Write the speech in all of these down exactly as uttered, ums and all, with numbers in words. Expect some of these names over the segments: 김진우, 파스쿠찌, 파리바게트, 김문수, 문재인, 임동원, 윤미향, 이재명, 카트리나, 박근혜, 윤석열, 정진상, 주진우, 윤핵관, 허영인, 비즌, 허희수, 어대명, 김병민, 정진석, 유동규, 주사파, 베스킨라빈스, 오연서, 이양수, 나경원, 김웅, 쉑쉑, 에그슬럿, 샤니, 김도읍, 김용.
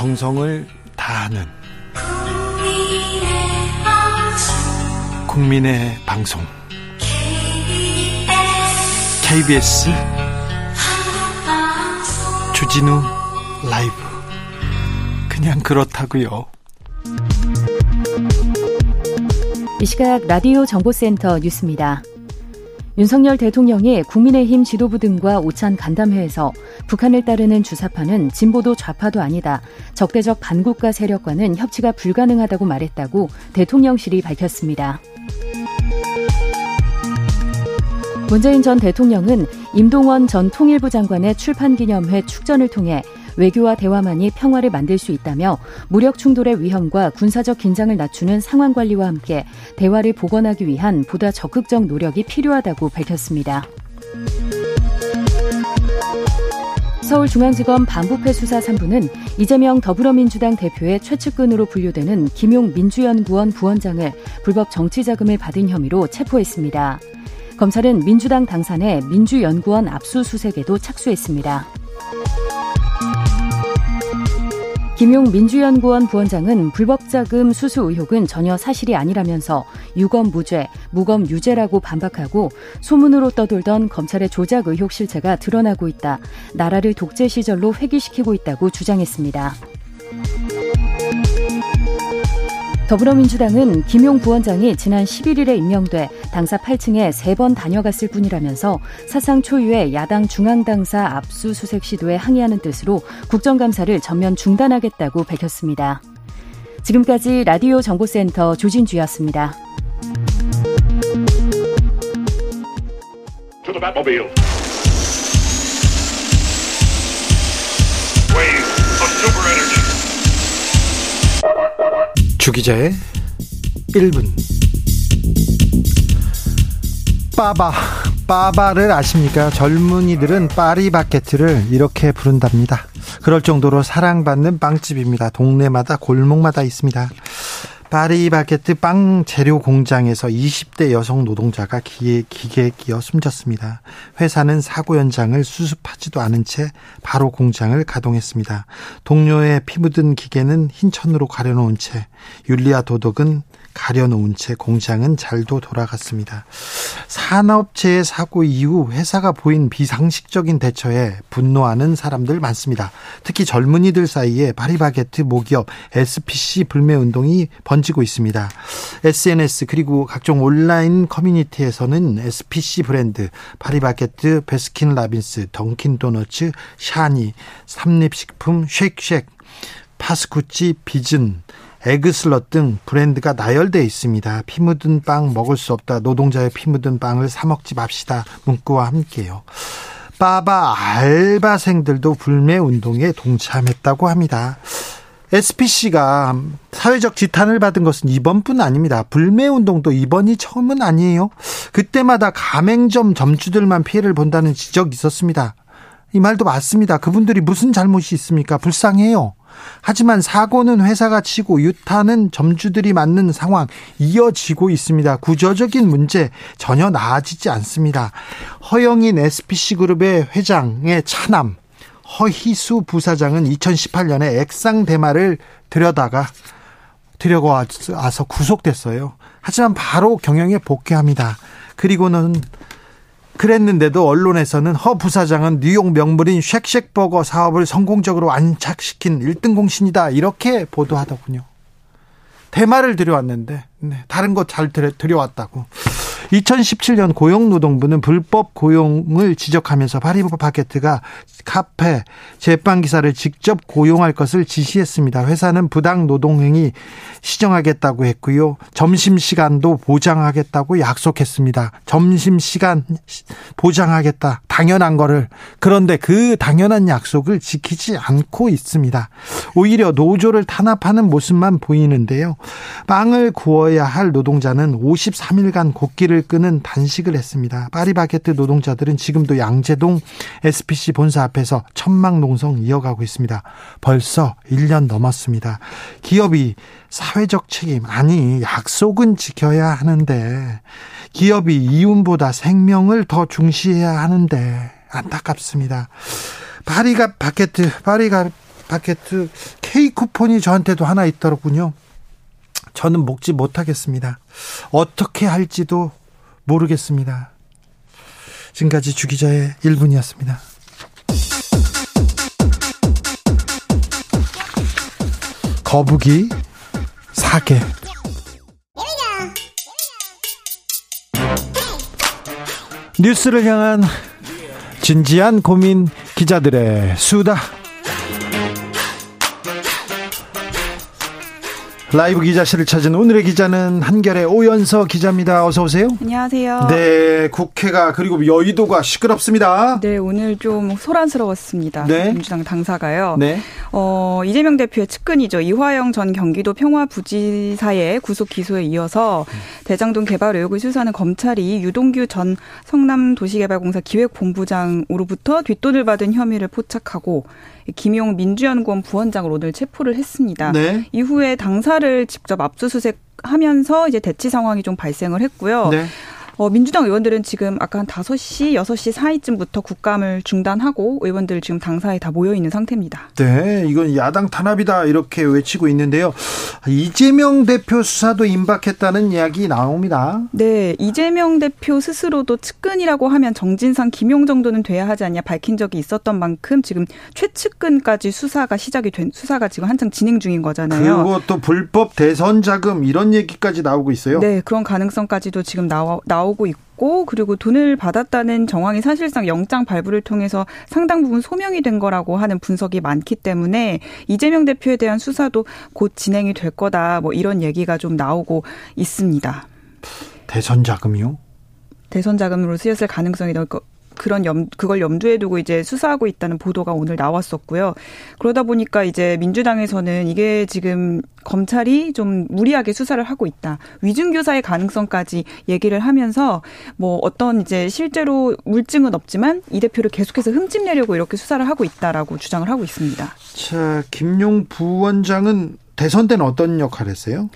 정성을 다하는 국민의 방송 케이비에스 주진우 라이브. 그냥 그렇다고요. 이 시각 라디오 정보센터 뉴스입니다. 윤석열 대통령이 국민의힘 지도부 등과 오찬 간담회에서 북한을 따르는 주사파는 진보도 좌파도 아니다. 적대적 반국가 세력과는 협치가 불가능하다고 말했다고 대통령실이 밝혔습니다. 문재인 전 대통령은 임동원 전 통일부 장관의 출판기념회 축전을 통해 외교와 대화만이 평화를 만들 수 있다며 무력 충돌의 위험과 군사적 긴장을 낮추는 상황 관리와 함께 대화를 복원하기 위한 보다 적극적 노력이 필요하다고 밝혔습니다. 서울중앙지검 반부패 수사 삼부는 이재명 더불어민주당 대표의 최측근으로 분류되는 김용 민주연구원 부원장을 불법 정치자금을 받은 혐의로 체포했습니다. 검찰은 민주당 당산의 민주연구원 압수수색에도 착수했습니다. 김용 민주연구원 부원장은 불법자금 수수 의혹은 전혀 사실이 아니라면서 유검 무죄, 무검 유죄라고 반박하고 소문으로 떠돌던 검찰의 조작 의혹 실체가 드러나고 있다. 나라를 독재 시절로 회귀시키고 있다고 주장했습니다. 더불어민주당은 김용 부원장이 지난 십일일에 임명돼 당사 팔 층에 세 번 다녀갔을 뿐이라면서 사상 초유의 야당 중앙당사 압수수색 시도에 항의하는 뜻으로 국정감사를 전면 중단하겠다고 밝혔습니다. 지금까지 라디오 정보센터 조진주였습니다. 주 기자의 일 분. 빠바, 빠바를 아십니까? 젊은이들은 파리바게트를 이렇게 부른답니다. 그럴 정도로 사랑받는 빵집입니다. 동네마다 골목마다 있습니다. 파리바게트 빵 재료 공장에서 이십 대 여성 노동자가 기계, 기계에 끼어 숨졌습니다. 회사는 사고 현장을 수습하지도 않은 채 바로 공장을 가동했습니다. 동료의 피 묻은 기계는 흰 천으로 가려놓은 채, 윤리와 도덕은 가려놓은 채 공장은 잘도 돌아갔습니다. 산업재해 사고 이후 회사가 보인 비상식적인 대처에 분노하는 사람들 많습니다. 특히 젊은이들 사이에 파리바게트 모기업 에스피씨 불매운동이 번졌습니다. 지고 있습니다. 에스엔에스 그리고 각종 온라인 커뮤니티에서는 에스피씨 브랜드, 파리바게트, 베스킨라빈스, 던킨도너츠, 샤니, 삼립식품, 쉑쉑, 파스쿠찌, 비즌, 에그슬럿 등 브랜드가 나열되어 있습니다. 피 묻은 빵 먹을 수 없다. 노동자의 피 묻은 빵을 사 먹지 맙시다. 문구와 함께요. 빠바 알바생들도 불매운동에 동참했다고 합니다. 에스피씨가 사회적 지탄을 받은 것은 이번뿐 아닙니다. 불매운동도 이번이 처음은 아니에요. 그때마다 가맹점 점주들만 피해를 본다는 지적이 있었습니다. 이 말도 맞습니다. 그분들이 무슨 잘못이 있습니까? 불쌍해요. 하지만 사고는 회사가 치고 유탄은 점주들이 맞는 상황 이어지고 있습니다. 구조적인 문제 전혀 나아지지 않습니다. 허영인 에스피씨 그룹의 회장의 차남 허희수 부사장은 이천십팔 년에 액상 대마를 들여다가 들여와서 구속됐어요. 하지만 바로 경영에 복귀합니다. 그리고는 그랬는데도 언론에서는 허 부사장은 뉴욕 명물인 쉑쉑버거 사업을 성공적으로 안착시킨 일등 공신이다 이렇게 보도하더군요. 대마를 들여왔는데 네, 다른 거 잘 들여왔다고. 이천십칠 년 고용노동부는 불법 고용을 지적하면서 파리바게트가 카페, 제빵기사를 직접 고용할 것을 지시했습니다. 회사는 부당노동행위 시정하겠다고 했고요. 점심시간도 보장하겠다고 약속했습니다. 점심시간 보장하겠다. 당연한 거를. 그런데 그 당연한 약속을 지키지 않고 있습니다. 오히려 노조를 탄압하는 모습만 보이는데요. 빵을 구워야 할 노동자는 오십삼 일간 곡기를 끄는 단식을 했습니다. 파리바게트 노동자들은 지금도 양재동 에스피씨 본사 앞에서 천막농성 이어가고 있습니다. 벌써 일 년 넘었습니다. 기업이 사회적 책임, 아니 약속은 지켜야 하는데 기업이 이윤보다 생명을 더 중시해야 하는데 안타깝습니다. 파리가 바게트, 파리가 바게트 K쿠폰이 저한테도 하나 있더군요. 저는 먹지 못하겠습니다. 어떻게 할지도 모르겠습니다. 지금까지 주기자의 일 분이었습니다. 거북이, 사계. 뉴스를 향한 진지한 고민, 기자들의 수다. 라이브 기자실을 찾은 오늘의 기자는 한결의 오연서 기자입니다. 어서 오세요. 안녕하세요. 네, 국회가 그리고 여의도가 시끄럽습니다. 네, 오늘 좀 소란스러웠습니다. 네. 민주당 당사가요. 네. 어, 이재명 대표의 측근이죠. 이화영 전 경기도 평화부지사의 구속 기소에 이어서 대장동 개발 의혹을 수사하는 검찰이 유동규 전 성남도시개발공사 기획본부장으로부터 뒷돈을 받은 혐의를 포착하고 김용 민주연구원 부원장을 오늘 체포를 했습니다. 네. 이후에 당사를 직접 압수수색하면서 이제 대치 상황이 좀 발생을 했고요. 네. 어, 민주당 의원들은 지금 아까 한 다섯 시, 여섯 시 사이쯤부터 국감을 중단하고 의원들 지금 당사에 다 모여 있는 상태입니다. 네, 이건 야당 탄압이다 이렇게 외치고 있는데요. 이재명 대표 수사도 임박했다는 이야기 나옵니다. 네, 이재명 대표 스스로도 측근이라고 하면 정진상, 김용 정도는 돼야 하지 않냐 밝힌 적이 있었던 만큼 지금 최측근까지 수사가 시작이 된 수사가 지금 한창 진행 중인 거잖아요. 그리고 또 불법 대선 자금 이런 얘기까지 나오고 있어요. 네, 그런 가능성까지도 지금 나와 나오. 오고 있고 그리고 돈을 받았다는 정황이 사실상 영장 발부를 통해서 상당 부분 소명이 된 거라고 하는 분석이 많기 때문에 이재명 대표에 대한 수사도 곧 진행이 될 거다 뭐 이런 얘기가 좀 나오고 있습니다. 대선 자금이요? 대선 자금으로 쓰였을 가능성이 넓 그런 염, 그걸 염두에 두고 이제 수사하고 있다는 보도가 오늘 나왔었고요. 그러다 보니까 이제 민주당에서는 이게 지금 검찰이 좀 무리하게 수사를 하고 있다. 위증교사의 가능성까지 얘기를 하면서 뭐 어떤 이제 실제로 물증은 없지만 이 대표를 계속해서 흠집내려고 이렇게 수사를 하고 있다라고 주장을 하고 있습니다. 자, 김용 부원장은 대선 때는 어떤 역할을 했어요?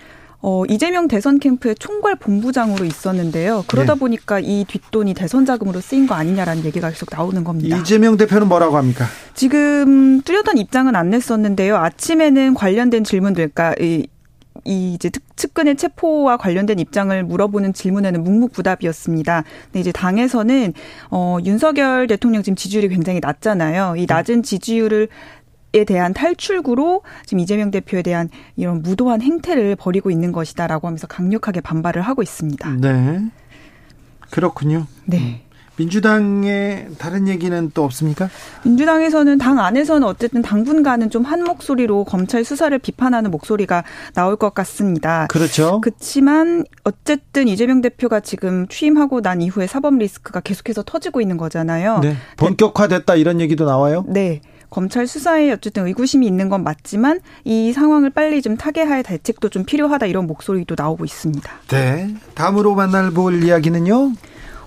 어, 이재명 대선 캠프의 총괄 본부장으로 있었는데요. 그러다 네. 보니까 이 뒷돈이 대선 자금으로 쓰인 거 아니냐라는 얘기가 계속 나오는 겁니다. 이재명 대표는 뭐라고 합니까? 지금 뚜렷한 입장은 안 냈었는데요. 아침에는 관련된 질문들, 그러니까 이, 이 이제 측근의 체포와 관련된 입장을 물어보는 질문에는 묵묵부답이었습니다. 근데 이제 당에서는 어, 윤석열 대통령 지금 지지율이 굉장히 낮잖아요. 이 낮은 지지율을 에 대한 탈출구로 지금 이재명 대표에 대한 이런 무도한 행태를 벌이고 있는 것이다라고 하면서 강력하게 반발을 하고 있습니다. 네, 그렇군요. 네. 민주당의 다른 얘기는 또 없습니까? 민주당에서는 당 안에서는 어쨌든 당분간은 좀 한 목소리로 검찰 수사를 비판하는 목소리가 나올 것 같습니다. 그렇죠. 그렇지만 어쨌든 이재명 대표가 지금 취임하고 난 이후에 사법 리스크가 계속해서 터지고 있는 거잖아요. 네. 본격화됐다 이런 얘기도 나와요? 네. 검찰 수사에 어쨌든 의구심이 있는 건 맞지만 이 상황을 빨리 좀 타개할 대책도 좀 필요하다 이런 목소리도 나오고 있습니다. 네. 다음으로 만나볼 이야기는요?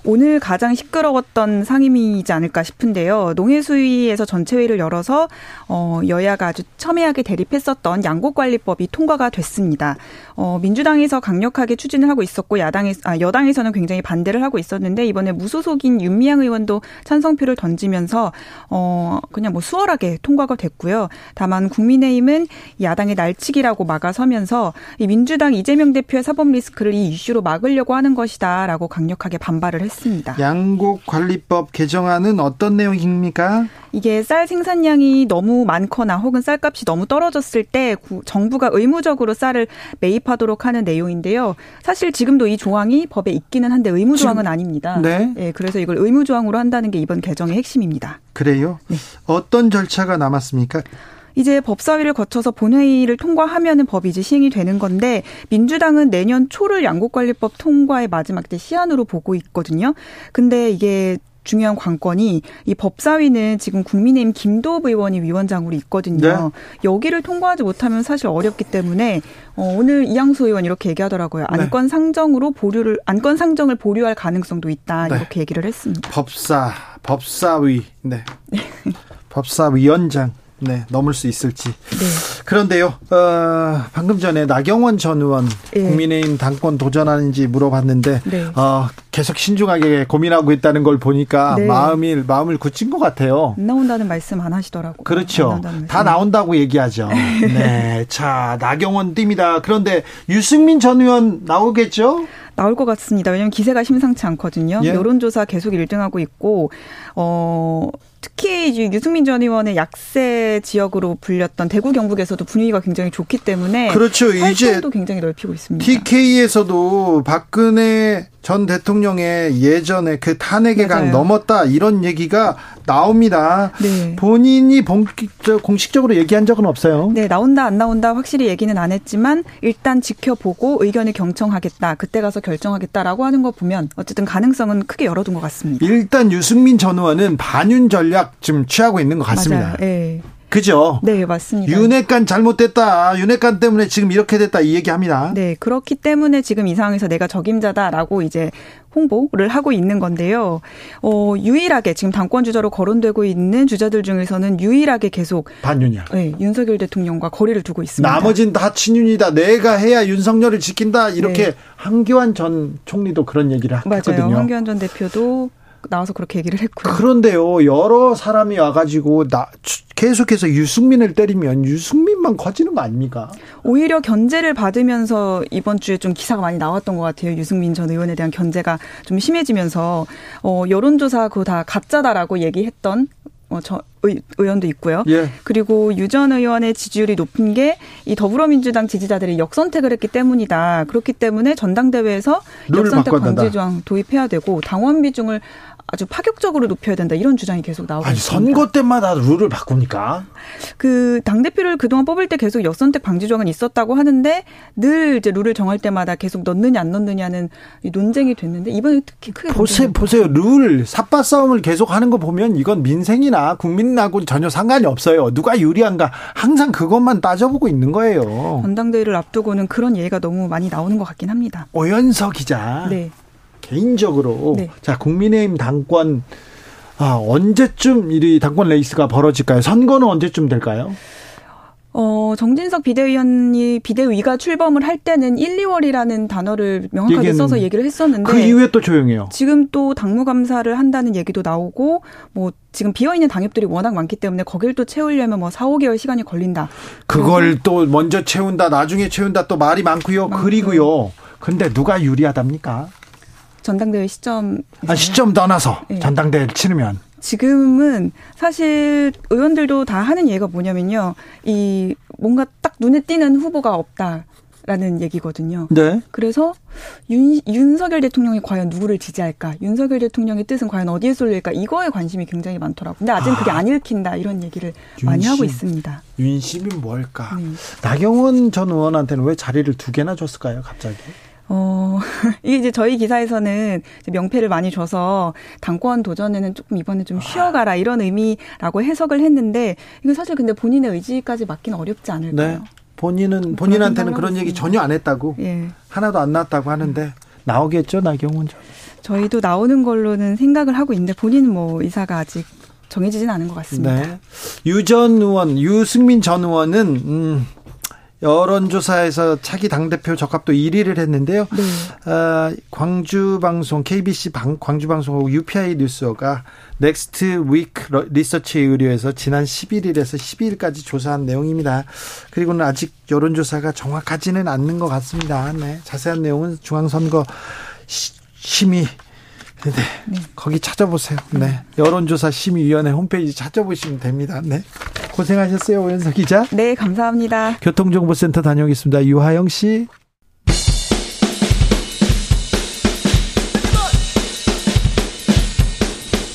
오늘 가장 시끄러웠던 상임위이지 않을까 싶은데요. 농해수위에서 전체회의를 열어서 어, 여야가 아주 첨예하게 대립했었던 양곡관리법이 통과가 됐습니다. 어, 민주당에서 강력하게 추진을 하고 있었고 야당에, 아, 여당에서는 굉장히 반대를 하고 있었는데 이번에 무소속인 윤미향 의원도 찬성표를 던지면서 어, 그냥 뭐 수월하게 통과가 됐고요. 다만 국민의힘은 야당의 날치기라고 막아서면서 이 민주당 이재명 대표의 사법 리스크를 이 이슈로 막으려고 하는 것이다라고 강력하게 반발을 했습니다. 양곡관리법 개정안은 어떤 내용입니까? 이게 쌀 생산량이 너무 많거나 혹은 쌀값이 너무 떨어졌을 때 정부가 의무적으로 쌀을 매입하도록 하는 내용인데요. 사실 지금도 이 조항이 법에 있기는 한데 의무조항은 아닙니다. 네. 네, 그래서 이걸 의무조항으로 한다는 게 이번 개정의 핵심입니다. 그래요? 네. 어떤 절차가 남았습니까? 이제 법사위를 거쳐서 본회의를 통과하면은 법이 이제 시행이 되는 건데 민주당은 내년 초를 양곡관리법 통과의 마지막 때 시한으로 보고 있거든요. 근데 이게 중요한 관건이 이 법사위는 지금 국민의힘 김도읍 의원이 위원장으로 있거든요. 네. 여기를 통과하지 못하면 사실 어렵기 때문에 오늘 이양수 의원 이렇게 얘기하더라고요. 안건 네. 상정으로 보류를 안건 상정을 보류할 가능성도 있다. 네. 이렇게 얘기를 했습니다. 법사, 법사위, 네, 법사위원장. 네, 넘을 수 있을지. 네. 그런데요, 어, 방금 전에 나경원 전 의원, 네. 국민의힘 당권 도전하는지 물어봤는데, 네. 어, 계속 신중하게 고민하고 있다는 걸 보니까 네. 마음이, 마음을 굳힌 것 같아요. 안 나온다는 말씀 안 하시더라고요. 그렇죠. 안 다 나온다고 얘기하죠. 네. 자, 나경원 띕니다. 그런데 유승민 전 의원 나오겠죠? 나올 것 같습니다. 왜냐하면 기세가 심상치 않거든요. 예? 여론조사 계속 일 등하고 있고, 어, 특히 이제 유승민 전 의원의 약세 지역으로 불렸던 대구 경북에서도 분위기가 굉장히 좋기 때문에 그렇죠. 활동도 굉장히 넓히고 있습니다. 티케이에서도 박근혜 전 대통령의 예전에 그 탄핵의 맞아요. 강 넘었다 이런 얘기가 나옵니다. 네. 본인이 공식적으로 얘기한 적은 없어요. 네, 나온다 안 나온다 확실히 얘기는 안 했지만 일단 지켜보고 의견을 경청하겠다. 그때 가서 결정하겠다라고 하는 거 보면 어쨌든 가능성은 크게 열어둔 것 같습니다. 일단 유승민 전 의원은 반윤 전략 지금 취하고 있는 것 같습니다. 네. 그죠? 네, 맞습니다. 윤핵관 잘못됐다. 윤핵관 때문에 지금 이렇게 됐다. 이 얘기합니다. 네, 그렇기 때문에 지금 이 상황에서 내가 적임자다라고 이제 홍보를 하고 있는 건데요. 어, 유일하게 지금 당권 주자로 거론되고 있는 주자들 중에서는 유일하게 계속 반윤이야. 네, 윤석열 대통령과 거리를 두고 있습니다. 나머진 다 친윤이다. 내가 해야 윤석열을 지킨다. 이렇게 네. 한규환 전 총리도 그런 얘기를 맞아요. 했거든요. 맞아요. 한규환 전 대표도 나와서 그렇게 얘기를 했고요. 그런데요, 여러 사람이 와가지고 나 계속해서 유승민을 때리면 유승민만 커지는 거 아닙니까? 오히려 견제를 받으면서 이번 주에 좀 기사가 많이 나왔던 것 같아요. 유승민 전 의원에 대한 견제가 좀 심해지면서 어, 여론조사 그거 다 가짜다라고 얘기했던 어, 저 의, 의원도 있고요. 예. 그리고 유 전 의원의 지지율이 높은 게 이 더불어민주당 지지자들이 역선택을 했기 때문이다. 그렇기 때문에 전당대회에서 역선택 강제 조항 도입해야 되고 당원 비중을 아주 파격적으로 높여야 된다. 이런 주장이 계속 나오고 아니, 있습니다. 선거 때마다 룰을 바꿉니까? 그 당대표를 그동안 뽑을 때 계속 역선택 방지 조항은 있었다고 하는데 늘 이제 룰을 정할 때마다 계속 넣느냐 안 넣느냐는 논쟁이 됐는데 이번에 특히 크게 보세요. 보세요. 룰 삿바 싸움을 계속 하는 거 보면 이건 민생이나 국민하고 전혀 상관이 없어요. 누가 유리한가 항상 그것만 따져보고 있는 거예요. 전당대회를 앞두고는 그런 예가 너무 많이 나오는 것 같긴 합니다. 오연서 기자. 네. 개인적으로 네. 자 국민의힘 당권 아, 언제쯤 이 당권 레이스가 벌어질까요? 선거는 언제쯤 될까요? 어, 정진석 비대위원이 비대위가 출범을 할 때는 일, 이월이라는 단어를 명확하게 써서 얘기를 했었는데 그 이후에 또 조용해요. 지금 또 당무감사를 한다는 얘기도 나오고 뭐 지금 비어있는 당협들이 워낙 많기 때문에 거길 또 채우려면 뭐 사, 오개월 시간이 걸린다. 그걸 또 먼저 채운다 나중에 채운다 또 말이 많고요. 많고요. 그리고요. 근데 누가 유리하답니까? 전당대회 시점. 아, 시점 떠나서 네. 전당대회를 치르면. 지금은 사실 의원들도 다 하는 얘기가 뭐냐면요. 이 뭔가 딱 눈에 띄는 후보가 없다라는 얘기거든요. 네. 그래서 윤, 윤석열 대통령이 과연 누구를 지지할까? 윤석열 대통령의 뜻은 과연 어디에 쏠릴까? 이거에 관심이 굉장히 많더라고요. 근데 아직 아. 그게 안 읽힌다 이런 얘기를 윤심. 많이 하고 있습니다. 윤심이 뭘까? 네. 나경원 전 의원한테는 왜 자리를 두 개나 줬을까요? 갑자기. 어, 이게 이제 저희 기사에서는 이제 명패를 많이 줘서 당권 도전에는 조금 이번에 좀 쉬어가라 이런 의미라고 해석을 했는데 이건 사실 근데 본인의 의지까지 맞기는 어렵지 않을까요? 네. 본인은, 본인한테는 그런 얘기 전혀 안 했다고. 예. 하나도 안 났다고 하는데 나오겠죠, 나경원 전. 저희도 나오는 걸로는 생각을 하고 있는데 본인은 뭐 의사가 아직 정해지진 않은 것 같습니다. 네. 유 전 의원, 유승민 전 의원은, 음, 여론조사에서 차기 당대표 적합도 일 위를 했는데요. 네. 어, 광주방송 케이비씨 방, 광주방송하고 유피아이 뉴스가 넥스트 위크 리서치에 의뢰해서 지난 십일일에서 십이일까지 조사한 내용입니다. 그리고는 아직 여론조사가 정확하지는 않는 것 같습니다. 네. 자세한 내용은 중앙선거 시, 심의 네. 네. 거기 찾아보세요. 네. 여론조사 심의위원회 홈페이지 찾아보시면 됩니다. 네. 고생하셨어요, 오연서 기자. 네, 감사합니다. 교통정보센터 다녀오겠습니다. 유하영 씨.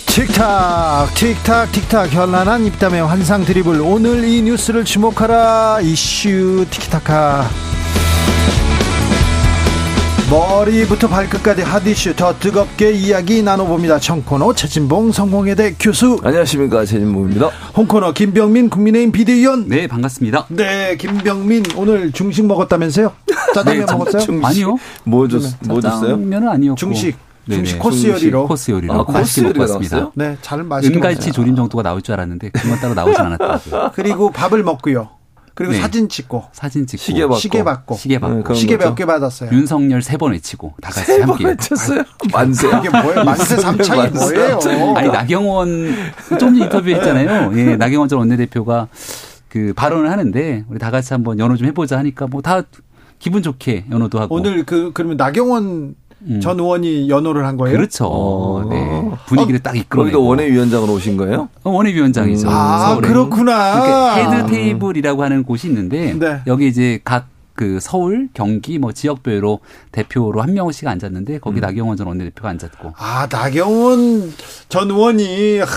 틱탁, 틱탁, 틱탁. 현란한 입담의 환상 드리블. 오늘 이 뉴스를 주목하라. 이슈 티키타카. 머리부터 발끝까지 핫이슈 더 뜨겁게 이야기 나눠봅니다. 청코너 최진봉 성공회대 교수. 안녕하십니까, 최진봉입니다. 홍코너 김병민 국민의힘 비대위원. 네, 반갑습니다. 네, 김병민 오늘 중식 먹었다면서요? 짜장면 네, 먹었어요? 중식? 아니요. 뭐, 줬, 뭐 줬어요? 짜장면은 아니었고. 중식. 중식 코스 요리로. 코스 요리로. 아, 맛있게 코스 먹었습니다. 네, 잘 맛있게 먹었습니다. 은갈치 조림 정도가 나올 줄 알았는데 그만 따로 나오진 않았다고요. 그리고 밥을 먹고요. 그리고 네. 사진 찍고. 사진 찍고. 시계 받고. 시계 받고. 시계, 네, 시계 몇 개 받았어요. 윤석열 세 번 외치고. 다 같이 함께. 외쳤어요? 만세. 이게 뭐예요? 만세 삼창이 뭐예요? 아니, 나경원, 좀 인터뷰 했잖아요. 예, 네, 나경원 전 원내대표가 그 발언을 하는데 우리 다 같이 한번 연호 좀 해보자 하니까 뭐 다 기분 좋게 연호도 하고. 오늘 그, 그러면 나경원 음. 전 의원이 연호를 한 거예요? 그렇죠. 어, 네. 분위기를 어? 딱 이끌어내고. 거기도 원외위원장으로 오신 거예요? 어, 원외위원장이죠. 음. 아, 그렇구나. 헤드 테이블이라고 하는 곳이 있는데 네. 여기 이제 각 그 서울, 경기 뭐 지역별로 대표로 한 명씩 앉았는데 거기 음. 나경원 전 원내대표가 앉았고. 아, 나경원 전 의원이 하,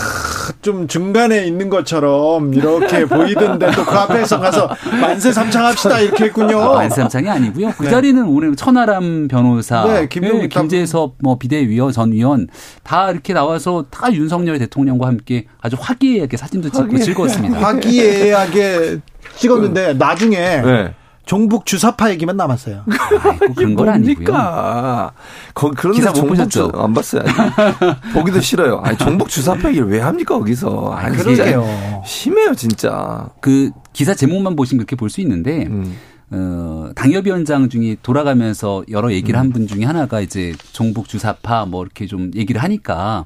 좀 중간에 있는 것처럼 이렇게 보이던데 또 그 앞에서 가서 만세 삼창합시다 이렇게 했군요. 아, 만세 삼창이 아니고요. 그 네. 자리는 오늘 천하람 변호사, 네, 김병민, 김재섭 뭐 비대위원 전 위원 다 이렇게 나와서 다 윤석열 대통령과 함께 아주 화기애애하게 사진도 찍고 화기애애하게. 즐거웠습니다. 화기애애하게 찍었는데 나중에. 네. 종북 주사파 얘기만 남았어요. 아이고, 그런 건 아니고요. 거, 기사 못 보셨죠? 안 봤어요. 보기도 싫어요. 아니, 종북 주사파 얘기를 왜 합니까 거기서? 아니, 아니, 그러게요. 심해요 진짜. 그 기사 제목만 보시면 그렇게 볼 수 있는데 음. 어, 당협위원장 중에 돌아가면서 여러 얘기를 음. 한 분 중에 하나가 이제 종북 주사파 뭐 이렇게 좀 얘기를 하니까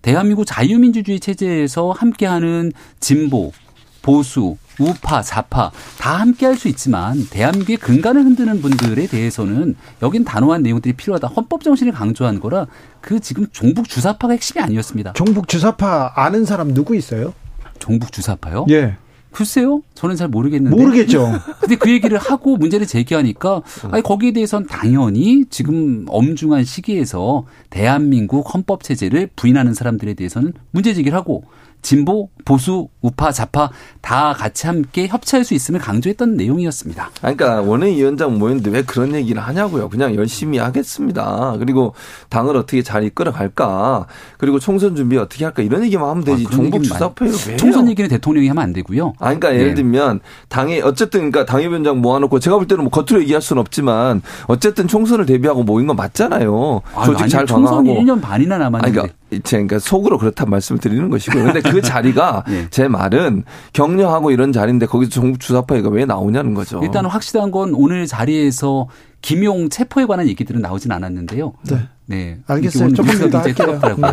대한민국 자유민주주의 체제에서 함께하는 진보, 보수, 우파, 좌파 다 함께할 수 있지만 대한민국의 근간을 흔드는 분들에 대해서는 여긴 단호한 내용들이 필요하다. 헌법 정신을 강조한 거라 그 지금 종북 주사파가 핵심이 아니었습니다. 종북 주사파 아는 사람 누구 있어요? 종북 주사파요? 예. 글쎄요. 저는 잘 모르겠는데. 모르겠죠. 근데 그 얘기를 하고 문제를 제기하니까 아니 거기에 대해서는 당연히 지금 엄중한 시기에서 대한민국 헌법 체제를 부인하는 사람들에 대해서는 문제 제기를 하고 진보, 보수, 우파, 좌파 다 같이 함께 협치할 수 있음을 강조했던 내용이었습니다. 그러니까 원외위원장 모였는데 왜 그런 얘기를 하냐고요. 그냥 열심히 하겠습니다. 그리고 당을 어떻게 잘 이끌어갈까. 그리고 총선 준비 어떻게 할까. 이런 얘기만 하면 되지. 아, 종북 주사파예요. 총선 얘기는 대통령이 하면 안 되고요. 아, 그러니까 예를 네. 들면 당에 어쨌든 그러니까 당협위원장 모아놓고 제가 볼 때는 뭐 겉으로 얘기할 수는 없지만 어쨌든 총선을 대비하고 모인 건 맞잖아요. 아유, 조직 아니, 잘 강화하고. 총선이 일 년 반이나 남았는데. 그러니까, 그러니까 속으로 그렇다는 말씀을 드리는 것이고요. 그런데 그 자리가 네. 제 말은 격려하고 이런 자리인데 거기서 종북 주사파 얘기가 왜 나오냐는 거죠. 일단 확실한 건 오늘 자리에서 김용 체포에 관한 얘기들은 나오진 않았는데요. 네. 네. 알겠어요. 조금 더 할게요. 네.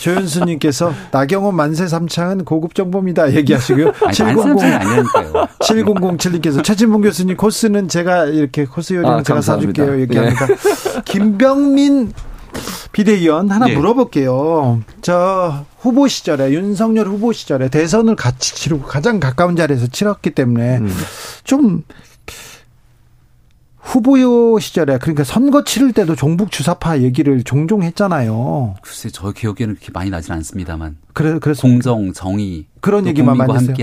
조현수님께서 나경원 만세 삼창은 고급 정보입니다. 얘기하시고요. 아니, 만세 삼창이 아니라니까요. 칠공공칠님께서 최진봉 교수님 코스는 제가 이렇게 코스 요리는 아, 제가 감사합니다. 사줄게요. 얘기합니다. 네. 김병민 비대위원 하나 네. 물어볼게요. 저 후보 시절에 윤석열 후보 시절에 대선을 같이 치르고 가장 가까운 자리에서 치렀기 때문에 음. 좀 후보 시절에 그러니까 선거 치를 때도 종북 주사파 얘기를 종종 했잖아요. 글쎄 저 기억에는 그렇게 많이 나진 않습니다만. 그래 그래서 공정 정의 그런 얘기만 많이 했어요.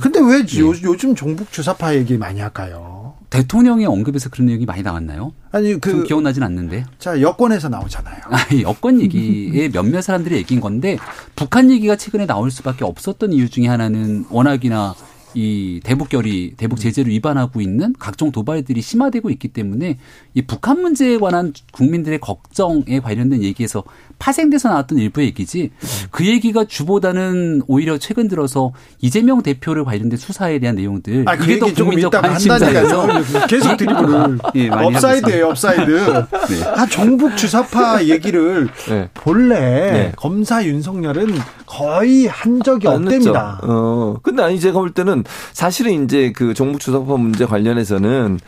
그런데 왜 네. 요, 요즘 종북 주사파 얘기 많이 할까요? 대통령의 언급에서 그런 내용이 많이 나왔나요? 아니 그 기억나진 않는데. 자 여권에서 나오잖아요. 아니, 여권 얘기에 몇몇 사람들이 얘기인 건데 북한 얘기가 최근에 나올 수밖에 없었던 이유 중에 하나는 워낙이나 이 대북 결의, 대북 제재를 위반하고 있는 각종 도발들이 심화되고 있기 때문에 이 북한 문제에 관한 국민들의 걱정에 관련된 얘기에서 파생돼서 나왔던 일부 얘기지. 그 얘기가 주보다는 오히려 최근 들어서 이재명 대표를 관련된 수사에 대한 내용들. 아, 그게 더 국민적 관심사에서 계속 드리블을. 예, 업사이드예요, 업사이드. 네. 아, 종북 주사파 얘기를 네. 본래 네. 검사 윤석열은 거의 한 적이 없답니다. 어, 근데 아니 제가 볼 때는 사실은 이제 그 종북 주사파 문제 관련해서는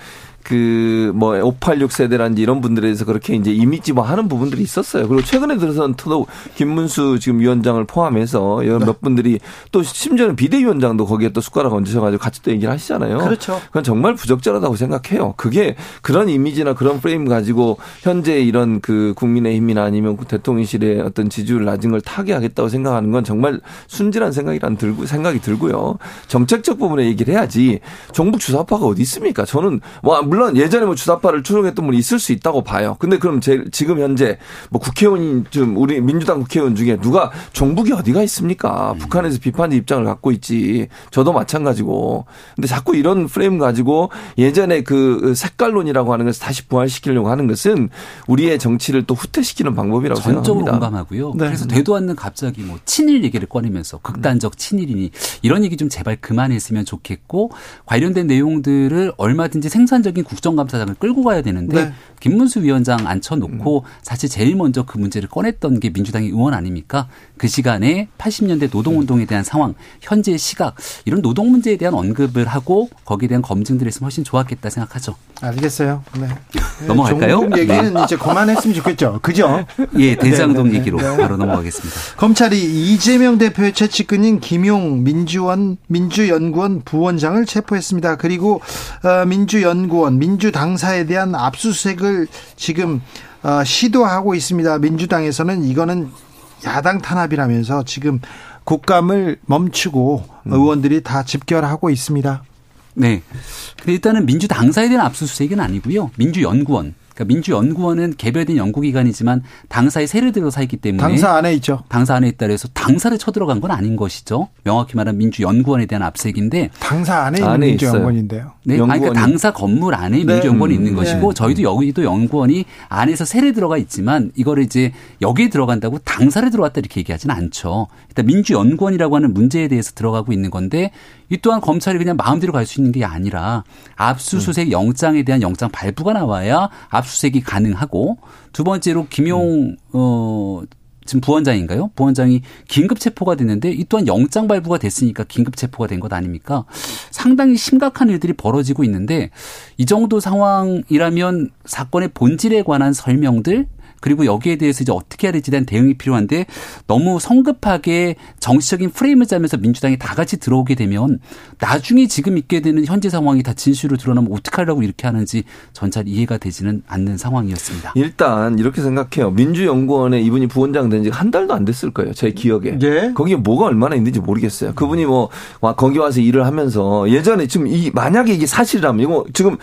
그, 뭐, 오팔육 세대라든지 이런 분들에 대해서 그렇게 이제 이미지 뭐 하는 부분들이 있었어요. 그리고 최근에 들어서는 더더욱 김문수 지금 위원장을 포함해서 몇 분들이 또 심지어는 비대위원장도 거기에 또 숟가락 얹으셔가지고 같이 또 얘기를 하시잖아요. 그렇죠. 그건 정말 부적절하다고 생각해요. 그게 그런 이미지나 그런 프레임 가지고 현재 이런 그 국민의힘이나 아니면 대통령실의 어떤 지지율 낮은 걸 타개하겠다고 생각하는 건 정말 순진한 생각이란 들고 생각이 들고요. 정책적 부분에 얘기를 해야지 종북 주사파가 어디 있습니까? 저는 뭐, 물론 예전에 뭐 주사파를 추종했던 분이 있을 수 있다고 봐요. 근데 그럼 제, 지금 현재 뭐 국회의원 좀 우리 민주당 국회의원 중에 누가 종북이 어디가 있습니까? 음. 북한에서 비판의 입장을 갖고 있지. 저도 마찬가지고. 근데 자꾸 이런 프레임 가지고 예전에 그 색깔론이라고 하는 것을 다시 부활시키려고 하는 것은 우리의 정치를 또 후퇴시키는 방법이라고 생각합니다. 전적으로 공감하고요. 네. 그래서 되도 않는 갑자기 뭐 친일 얘기를 꺼내면서 극단적 친일이니 이런 얘기 좀 제발 그만했으면 좋겠고 관련된 내용들을 얼마든지 생산적인 국정감사장을 끌고 가야 되는데 네. 김문수 위원장 앉혀놓고 사실 제일 먼저 그 문제를 꺼냈던 게 민주당의 의원 아닙니까? 그 시간에 팔십 년대 노동운동에 대한 상황, 현재의 시각 이런 노동 문제에 대한 언급을 하고 거기에 대한 검증들이 있으면 훨씬 좋았겠다 생각하죠. 알겠어요. 네. 넘어갈까요? 종북 얘기는 네. 이제 그만했으면 좋겠죠. 그죠? 예, 대장동 네네네. 얘기로 네. 바로 넘어가겠습니다. 검찰이 이재명 대표의 최측근인 김용 민주원, 민주연구원 부원장을 체포했습니다. 그리고 민주연구원, 민주당사에 대한 압수수색을 지금 시도하고 있습니다. 민주당에서는 이거는 야당 탄압이라면서 지금 국감을 멈추고 의원들이 다 집결하고 있습니다. 네. 근데 일단은 민주당사에 대한 압수수색은 아니고요. 민주연구원. 그러니까 민주연구원은 개별된 연구기관이지만 당사의 세를 들어서 있기 때문에. 당사 안에 있죠. 당사 안에 있다 그래서 당사를 쳐들어간 건 아닌 것이죠. 명확히 말하면 민주연구원에 대한 압색인데. 당사 안에 있는 안에 민주연구원인데요. 네. 연구원이. 아니, 그러니까 당사 건물 안에 네. 민주연구원이 있는 것이고 네. 저희도 여기도 연구원이 안에서 세를 들어가 있지만 이거를 이제 여기에 들어간다고 당사를 들어왔다 이렇게 얘기하진 않죠. 일단 민주연구원이라고 하는 문제에 대해서 들어가고 있는 건데 이 또한 검찰이 그냥 마음대로 갈 수 있는 게 아니라 압수수색 음. 영장에 대한 영장 발부가 나와야 압수수색이 가능하고 두 번째로 김용 어, 지금 부원장인가요? 부원장이 긴급 체포가 됐는데 이 또한 영장 발부가 됐으니까 긴급 체포가 된 것 아닙니까? 상당히 심각한 일들이 벌어지고 있는데 이 정도 상황이라면 사건의 본질에 관한 설명들 그리고 여기에 대해서 이제 어떻게 해야 될지에 대한 대응이 필요한데 너무 성급하게 정치적인 프레임을 짜면서 민주당이 다 같이 들어오게 되면 나중에 지금 있게 되는 현재 상황이 다 진실로 드러나면 어떡하려고 이렇게 하는지 전 잘 이해가 되지는 않는 상황이었습니다. 일단 이렇게 생각해요. 민주연구원에 이분이 부원장 된 지 한 달도 안 됐을 거예요. 제 기억에. 네. 거기에 뭐가 얼마나 있는지 모르겠어요. 그분이 뭐 거기 와서 일을 하면서 예전에 지금 이 만약에 이게 사실이라면 이거 지금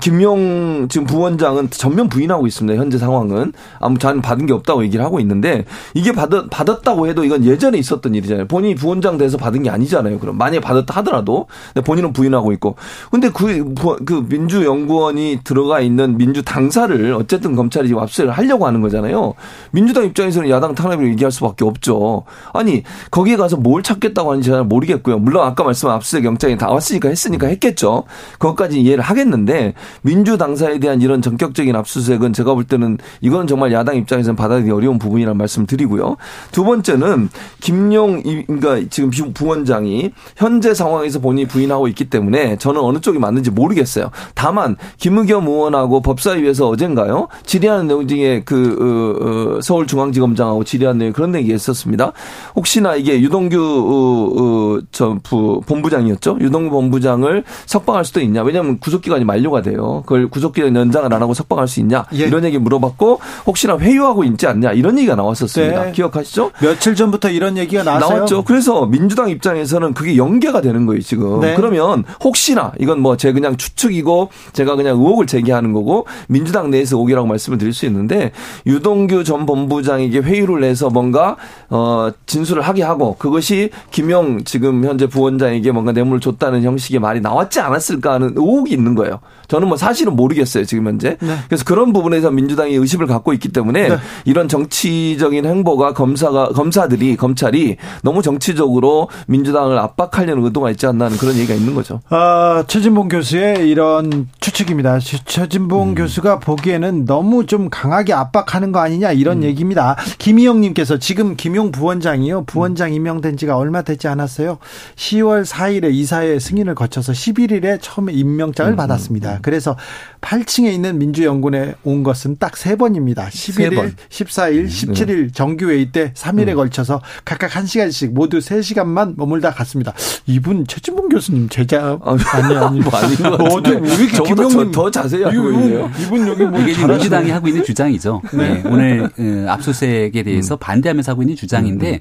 김용 지금 부원장은 전면 부인하고 있습니다. 현재 상황은. 아무 잔 받은 게 없다고 얘기를 하고 있는데 이게 받았, 받았다고 해도 이건 예전에 있었던 일이잖아요. 본인이 부원장 돼서 받은 게 아니잖아요. 그럼 만약에 받았다 하더라도 근데 본인은 부인하고 있고 근데 그, 그 민주연구원이 들어가 있는 민주당사를 어쨌든 검찰이 지금 압수를 하려고 하는 거잖아요. 민주당 입장에서는 야당 탄압을 얘기할 수밖에 없죠. 아니 거기에 가서 뭘 찾겠다고 하는지 잘 모르겠고요. 물론 아까 말씀한 압수수색 영장이 다 왔으니까 했으니까 했겠죠. 그것까지 이해를 하겠는데 민주당사에 대한 이런 전격적인 압수수색은 제가 볼 때는 이건 정말 야당 입장에서는 받아들이기 어려운 부분이라는 말씀을 드리고요. 두 번째는 김용 그러니까 지금 부원장이 현재 상황에서 본인이 부인하고 있기 때문에 저는 어느 쪽이 맞는지 모르겠어요. 다만 김의겸 의원하고 법사위에서 어젠가요? 질의하는 내용 중에 그 서울중앙지검장하고 질의하는 내용 그런 얘기가 있었습니다. 혹시나 이게 유동규 전 본부장이었죠. 유동규 본부장을 석방할 수도 있냐. 왜냐하면 구속기간이 만료가 돼요. 그걸 구속기간 연장을 안 하고 석방할 수 있냐. 이런 얘기 물어봤고 혹시나 회유하고 있지 않냐 이런 얘기가 나왔었습니다. 네. 기억하시죠? 며칠 전부터 이런 얘기가 나왔어요. 나왔죠. 그래서 민주당 입장에서는 그게 연계가 되는 거예요 지금. 네. 그러면 혹시나 이건 뭐 제 그냥 추측이고 제가 그냥 의혹을 제기하는 거고 민주당 내에서 오기라고 말씀을 드릴 수 있는데 유동규 전 본부장에게 회유를 내서 뭔가 어 진술을 하게 하고 그것이 김용 지금 현재 부원장에게 뭔가 뇌물을 줬다는 형식의 말이 나왔지 않았을까 하는 의혹이 있는 거예요. 저는 뭐 사실은 모르겠어요 지금 현재. 네. 그래서 그런 부분에서 민주당이 의심을 갖고 있기 때문에 네. 이런 정치적인 행보가 검사가 검사들이 검찰이 너무 정치적으로 민주당을 압박하려는 의도가 있지 않나 하는 그런 얘기가 있는 거죠. 아, 최진봉 교수의 이런 추측입니다. 최진봉 음. 교수가 보기에는 너무 좀 강하게 압박하는 거 아니냐 이런 음. 얘기입니다. 김희영님께서 지금 김용 부원장이요 부원장 음. 임명된 지가 얼마 되지 않았어요. 시월 사일에 이사회 승인을 거쳐서 십일일에 처음에 임명장을 음. 받았습니다. 그래서 팔 층에 있는 민주연구원에 온 것은 딱 세 번입니다. 십일 일, 십사일, 십칠일 정규회의 때 삼일에 음. 걸쳐서 각각 한 시간씩 모두 세 시간만 머물다 갔습니다. 이분 최진봉 교수님 제자 아니 아니 뭐 아닌 것 같은데 저보다 더 자세히 하고 있네요. 이분 여기 뭐 이게 민주당이 하고 있는 주장이죠. 네. 네. 오늘 음, 압수수색에 대해서 음. 반대하면서 하고 있는 주장인데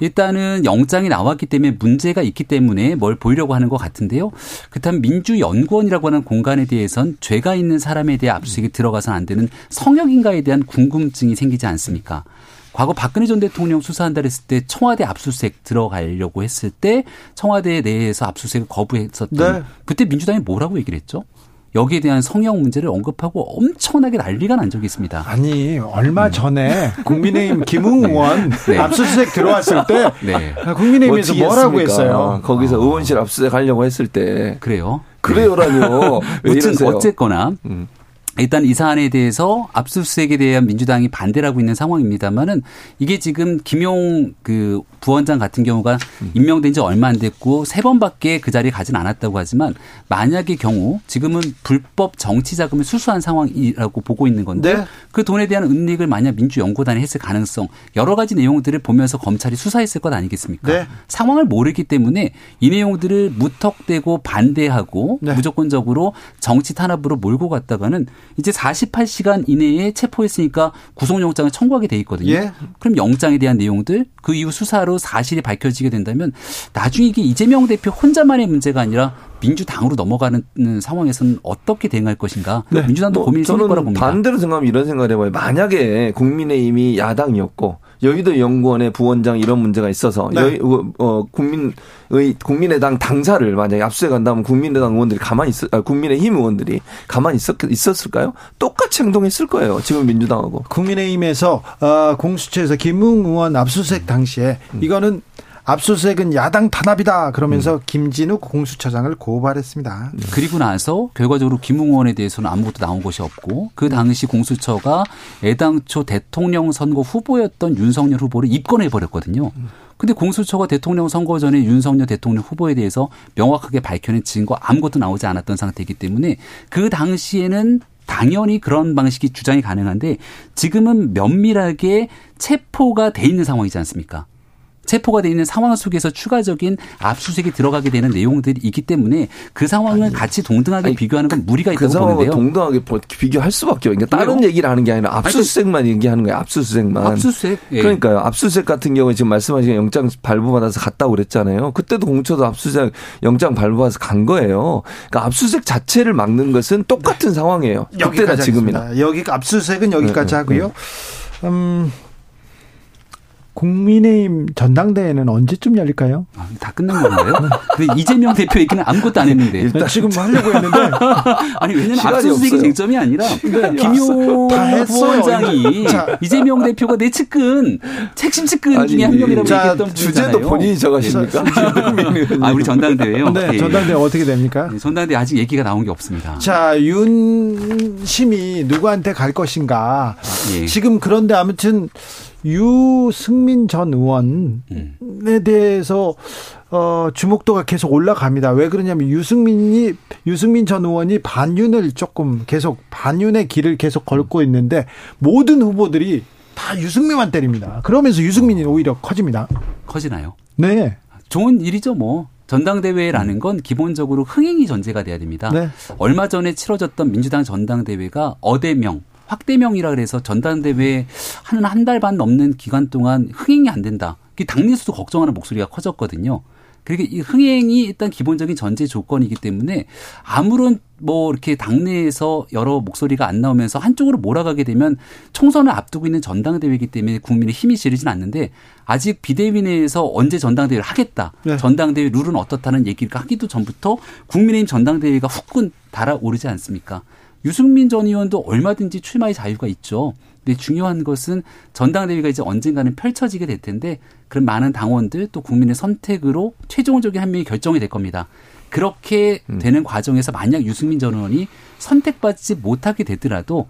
일단은 영장이 나왔기 때문에 문제가 있기 때문에 뭘 보이려고 하는 것 같은데요. 그렇다면 민주연구원이라고 하는 공간에 대해선 죄가 있는 사람에 대해 압수수색이 들어가서는 안 되는 성역인가에 대한 궁금증이 생기지 않습니까? 과거 박근혜 전 대통령 수사한다 했을 때 청와대 압수수색 들어가려고 했을 때 청와대 내에서 압수수색을 거부했었던 네. 그때 민주당이 뭐라고 얘기를 했죠? 여기에 대한 성역 문제를 언급하고 엄청나게 난리가 난 적이 있습니다. 아니 얼마 전에 국민의힘 김웅 의원 네. 압수수색 들어왔을 때 네. 국민의힘에서 뭐라고 했어요? 거기서 어. 의원실 압수수색 하려고 했을 때. 그래요? 그래요라뇨. 네. 어쨌거나. 음. 일단 이 사안에 대해서 압수수색에 대한 민주당이 반대를 하고 있는 상황입니다만은 이게 지금 김용 그 부원장 같은 경우가 임명된 지 얼마 안 됐고 세 번밖에 그 자리에 가진 않았다고 하지만 만약의 경우 지금은 불법 정치 자금을 수수한 상황이라고 보고 있는 건데 네. 그 돈에 대한 은닉을 만약 민주연구단이 했을 가능성 여러 가지 내용들을 보면서 검찰이 수사했을 것 아니겠습니까? 네. 상황을 모르기 때문에 이 내용들을 무턱대고 반대하고 네. 무조건적으로 정치 탄압으로 몰고 갔다가는 이제 사십팔 시간 이내에 체포했으니까 구속영장을 청구하게 돼 있거든요. 예. 그럼 영장에 대한 내용들 그 이후 수사로 사실이 밝혀지게 된다면 나중에 이게 이재명 대표 혼자만의 문제가 아니라 민주당으로 넘어가는 상황에서는 어떻게 대응할 것인가. 네. 민주당도 뭐 고민이 생길 거라 봅니다. 저는 반대로 생각하면 이런 생각을 해봐요. 만약에 국민의힘이 야당이었고 여의도 연구원의 부원장 이런 문제가 있어서 네. 여의, 어, 국민의, 국민의당 당사를 만약에 압수해간다면 국민의당 의원들이 가만히 있었, 아, 국민의힘 의원들이 가만히 있었, 있었을까요? 똑같이 행동했을 거예요. 지금 민주당하고. 국민의힘에서 어, 공수처에서 김웅 의원 압수수색 당시에 음. 이거는 압수수색은 야당 탄압이다 그러면서 음. 김진우 공수처장을 고발했습니다. 그리고 나서 결과적으로 김웅 의원에 대해서는 아무것도 나온 것이 없고 그 당시 공수처가 애당초 대통령 선거 후보였던 윤석열 후보를 입건해버렸거든요. 근데 공수처가 대통령 선거 전에 윤석열 대통령 후보에 대해서 명확하게 밝혀낸 증거 아무것도 나오지 않았던 상태이기 때문에 그 당시에는 당연히 그런 방식이 주장이 가능한데 지금은 면밀하게 체포가 돼 있는 상황이지 않습니까? 체포가 되어 있는 상황 속에서 추가적인 압수수색이 들어가게 되는 내용들이 있기 때문에 그 상황을 아니, 같이 동등하게 아니, 비교하는 건 무리가 그 있다고 보는데요. 그 상황을 동등하게 비교할 수밖에 없어요. 그러니까 다른 얘기를 하는 게 아니라 압수수색만 아니, 얘기하는 거예요. 압수수색만. 압수수색. 예. 그러니까요. 압수수색 같은 경우에 지금 말씀하신 영장 발부받아서 갔다고 그랬잖아요. 그때도 공처도 압수수색 영장 발부받아서 간 거예요. 그러니까 압수수색 자체를 막는 것은 똑같은 네. 상황이에요. 그때나 지금이나. 여기 압수수색은 여기까지 네, 하고요. 네. 음. 국민의힘 전당대회는 언제쯤 열릴까요? 아, 다 끝난 건가요? 근데 이재명 대표 얘기는 아무것도 안 했는데. 일단 지금 뭐 하려고 했는데. 아니, 왜냐면 압수수색이 쟁점이 아니라 김용 부원장이 이재명 대표가 내 측근, 책심 측근 중에 한 명이라고 자, 얘기했던 분이잖아요. 주제도 본인이 정하십니까? 아, 우리 전당대회요? 네, 네. 전당대회 어떻게 됩니까? 네, 전당대회 아직 얘기가 나온 게 없습니다. 자, 윤심이 누구한테 갈 것인가. 예. 지금 그런데 아무튼 유승민 전 의원에 대해서 어, 주목도가 계속 올라갑니다. 왜 그러냐면 유승민이 유승민 전 의원이 반윤을 조금 계속 반윤의 길을 계속 걸고 있는데 모든 후보들이 다 유승민만 때립니다. 그러면서 유승민이 오히려 커집니다. 커지나요? 네. 좋은 일이죠, 뭐. 전당대회라는 건 기본적으로 흥행이 전제가 돼야 됩니다. 네. 얼마 전에 치러졌던 민주당 전당대회가 어대명 확대명이라 그래서 전당대회 한 한 달 반 넘는 기간 동안 흥행이 안 된다. 당내에서도 걱정하는 목소리가 커졌거든요. 그러니까 이 흥행이 일단 기본적인 전제 조건이기 때문에 아무런 뭐 이렇게 당내에서 여러 목소리가 안 나오면서 한쪽으로 몰아가게 되면 총선을 앞두고 있는 전당대회이기 때문에 국민의 힘이 지르진 않는데 아직 비대위 내에서 언제 전당대회를 하겠다. 네. 전당대회 룰은 어떻다는 얘기를 하기도 전부터 국민의힘 전당대회가 후끈 달아오르지 않습니까? 유승민 전 의원도 얼마든지 출마의 자유가 있죠. 근데 중요한 것은 전당대회가 이제 언젠가는 펼쳐지게 될 텐데 그런 많은 당원들 또 국민의 선택으로 최종적인 한 명이 결정이 될 겁니다. 그렇게 음. 되는 과정에서 만약 유승민 전 의원이 선택받지 못하게 되더라도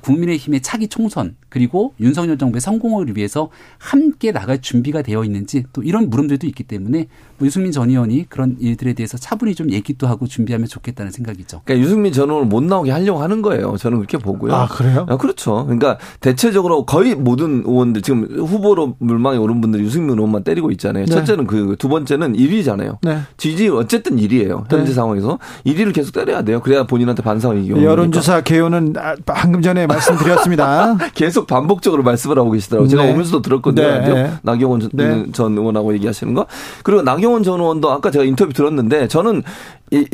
국민의힘의 차기 총선 그리고 윤석열 정부의 성공을 위해서 함께 나갈 준비가 되어 있는지 또 이런 물음들도 있기 때문에 뭐 유승민 전 의원이 그런 일들에 대해서 차분히 좀 얘기도 하고 준비하면 좋겠다는 생각이죠. 그러니까 유승민 전 의원을 못 나오게 하려고 하는 거예요. 저는 그렇게 보고요. 아 그래요? 아, 그렇죠. 그러니까 대체적으로 거의 모든 의원들 지금 후보로 물망에 오른 분들이 유승민 의원만 때리고 있잖아요. 네. 첫째는 그 두 번째는 일 위잖아요. 네. 지지 어쨌든 일 위예요. 현재 네. 상황에서 일 위를 계속 때려야 돼요. 그래야 본인한테 반성이 이겨. 여론조사 개요는 방금 전 네, 말씀드렸습니다. 계속 반복적으로 말씀을 하고 계시더라고요. 제가 네. 오면서도 들었거든요. 네. 나경원 전, 네. 전 의원하고 얘기하시는 거. 그리고 나경원 전 의원도 아까 제가 인터뷰 들었는데 저는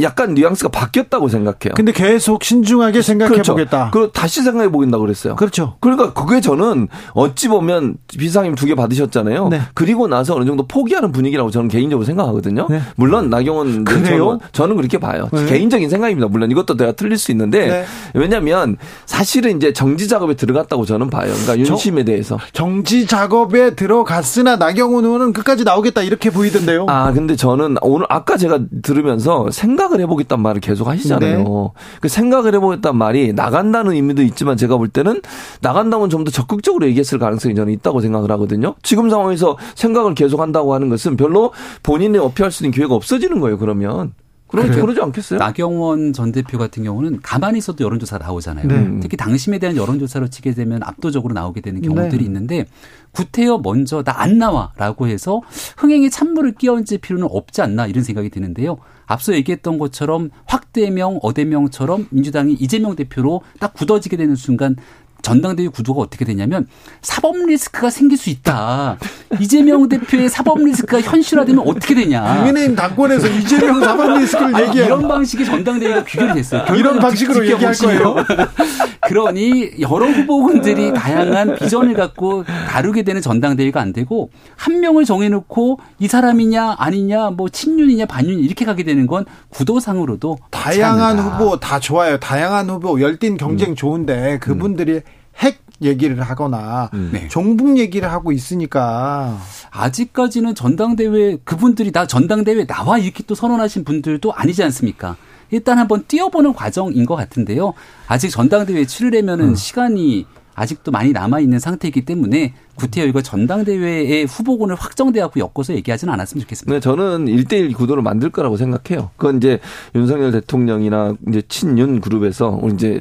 약간 뉘앙스가 바뀌었다고 생각해요. 근데 계속 신중하게 생각해보겠다. 그렇죠. 다시 생각해보겠다고 그랬어요. 그렇죠. 그러니까 그게 저는 어찌 보면 비상임 두 개 받으셨잖아요. 네. 그리고 나서 어느 정도 포기하는 분위기라고 저는 개인적으로 생각하거든요. 네. 물론 나경원 그래요? 저는 그렇게 봐요. 네. 개인적인 생각입니다. 물론 이것도 내가 틀릴 수 있는데 네. 왜냐하면 사실은 이제 정지 작업에 들어갔다고 저는 봐요. 그러니까 윤심에 대해서 정지 작업에 들어갔으나 나경원 의원은 끝까지 나오겠다 이렇게 보이던데요. 아 근데 저는 오늘 아까 제가 들으면서 생각을 해보겠다는 말을 계속 하시잖아요. 네. 그 생각을 해보겠다는 말이 나간다는 의미도 있지만 제가 볼 때는 나간다면 좀 더 적극적으로 얘기했을 가능성이 저는 있다고 생각을 하거든요. 지금 상황에서 생각을 계속 한다고 하는 것은 별로 본인의 어필할 수 있는 기회가 없어지는 거예요. 그러면. 그럼 그러지 않겠어요? 나경원 전 대표 같은 경우는 가만히 있어도 여론조사 나오잖아요. 네. 특히 당심에 대한 여론조사로 치게 되면 압도적으로 나오게 되는 경우들이 네. 있는데 구태여 먼저 나 안 나와라고 해서 흥행에 찬물을 끼얹을 필요는 없지 않나 이런 생각이 드는데요. 앞서 얘기했던 것처럼 확대명, 어대명처럼 민주당이 이재명 대표로 딱 굳어지게 되는 순간 전당대회 구도가 어떻게 되냐면 사법 리스크가 생길 수 있다. 이재명 대표의 사법 리스크가 현실화되면 어떻게 되냐. 국민의힘 당권에서 이재명 사법 리스크를 아, 얘기해요. 이런 방식의 전당대회가 귀결이 됐어요. 이런 방식으로 얘기할 거예요. 그러니 여러 후보군들이 다양한 비전을 갖고 다루게 되는 전당대회가 안 되고 한 명을 정해놓고 이 사람이냐 아니냐 뭐 친윤이냐 반윤 이렇게 가게 되는 건 구도상으로도 다양한 후보 다 좋아요. 다양한 후보 열띤 경쟁 음. 좋은데 그분들이 음. 핵 얘기를 하거나 네. 종북 얘기를 하고 있으니까 아직까지는 전당대회 그분들이 다 전당대회 나와 이렇게 또 선언하신 분들도 아니지 않습니까? 일단 한번 뛰어보는 과정인 것 같은데요. 아직 전당대회 치르려면은 음. 시간이 아직도 많이 남아있는 상태이기 때문에 구태여 이거 전당대회의 후보군을 확정돼갖고 엮어서 얘기하지는 않았으면 좋겠습니다. 네, 저는 일 대일 구도를 만들 거라고 생각해요. 그건 이제 윤석열 대통령이나 이제 친윤 그룹에서 이제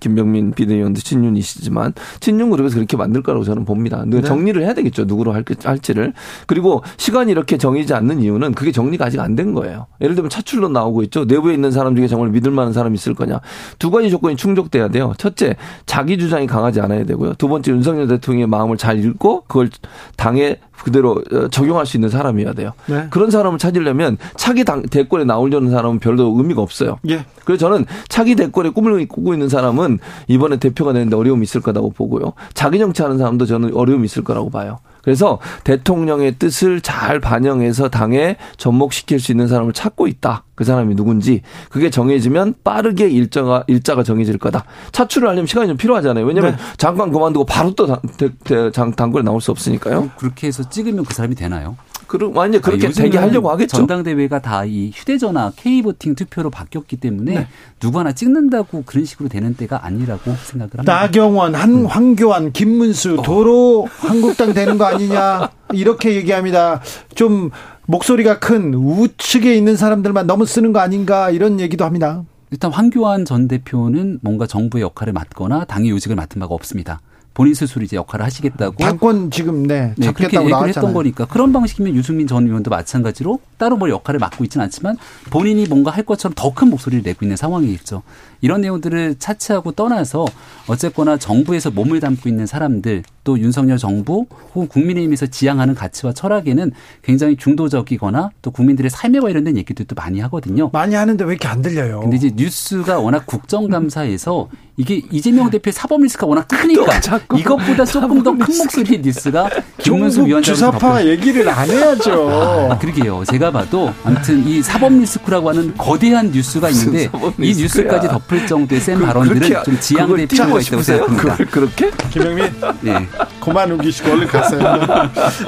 김병민 비대위원도 친윤이시지만 친윤 그룹에서 그렇게 만들 거라고 저는 봅니다. 네. 정리를 해야 되겠죠. 누구로 할지를. 그리고 시간이 이렇게 정해지지 않는 이유는 그게 정리가 아직 안 된 거예요. 예를 들면 차출로 나오고 있죠. 내부에 있는 사람 중에 정말 믿을 만한 사람이 있을 거냐. 두 가지 조건이 충족돼야 돼요. 첫째, 자기 주장이 강하지 않아야 되고요. 두 번째, 윤석열 대통령의 마음을 잘 읽 그걸 당에 그대로 적용할 수 있는 사람이어야 돼요. 네. 그런 사람을 찾으려면 차기 당, 대권에 나오려는 사람은 별로 의미가 없어요. 예. 그래서 저는 차기 대권에 꿈을 꾸고 있는 사람은 이번에 대표가 되는데 어려움이 있을 거라고 보고요. 자기 정치하는 사람도 저는 어려움이 있을 거라고 봐요. 그래서 대통령의 뜻을 잘 반영해서 당에 접목시킬 수 있는 사람을 찾고 있다. 그 사람이 누군지. 그게 정해지면 빠르게 일정화, 일자가 정해질 거다. 차출을 하려면 시간이 좀 필요하잖아요. 왜냐하면 네. 장관 그만두고 바로 또 당, 대, 당, 당권에 나올 수 없으니까요. 그렇게 해서 찍으면 그 사람이 되나요? 그럼 완전 그렇게 아, 되게 하려고 하겠죠. 전당대회가 다 이 휴대전화 K보팅 투표로 바뀌었기 때문에 네. 누구 하나 찍는다고 그런 식으로 되는 때가 아니라고 생각을 합니다. 나경원, 한, 음. 황교안, 김문수 어. 도로 한국당 되는 거 아니냐 이렇게 얘기합니다. 좀 목소리가 큰 우측에 있는 사람들만 너무 쓰는 거 아닌가 이런 얘기도 합니다. 일단 황교안 전 대표는 뭔가 정부의 역할을 맡거나 당의 요직을 맡은 바가 없습니다. 본인 스스로 이제 역할을 하시겠다고. 당권 지금 네, 네 그렇게 얘기를 나왔잖아요. 했던 거니까 그런 방식이면 유승민 전 의원도 마찬가지로 따로 뭘 역할을 맡고 있지는 않지만 본인이 뭔가 할 것처럼 더 큰 목소리를 내고 있는 상황이겠죠. 이런 내용들을 차치하고 떠나서 어쨌거나 정부에서 몸을 담고 있는 사람들 또 윤석열 정부 혹은 국민의힘에서 지향하는 가치와 철학에는 굉장히 중도적이거나 또 국민들의 삶에 관련된 얘기들도 많이 하거든요. 많이 하는데 왜 이렇게 안 들려요? 근데 이제 뉴스가 워낙 국정감사에서 이게 이재명 대표의 사법 리스크가 워낙 크니까 이것보다 조금 더 큰 목소리의 뉴스가 김문수 위원장 주사파 얘기를 안 해야죠. 아, 아, 그러게요. 제가 봐도 아무튼 이 사법 리스크라고 하는 거대한 뉴스가 있는데 이 뉴스까지 덮 정도의 센 그, 발언들은 좀 지향될 필요가 있다고 생각합니다. 그걸 그렇게? 김병민, 네, 그만 우기시고 얼른 가세요.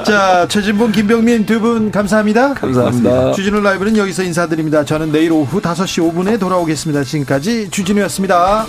자, 최진봉, 김병민 두 분 감사합니다. 감사합니다. 주진우 라이브는 여기서 인사드립니다. 저는 내일 오후 다섯 시 오 분에 돌아오겠습니다. 지금까지 주진우였습니다.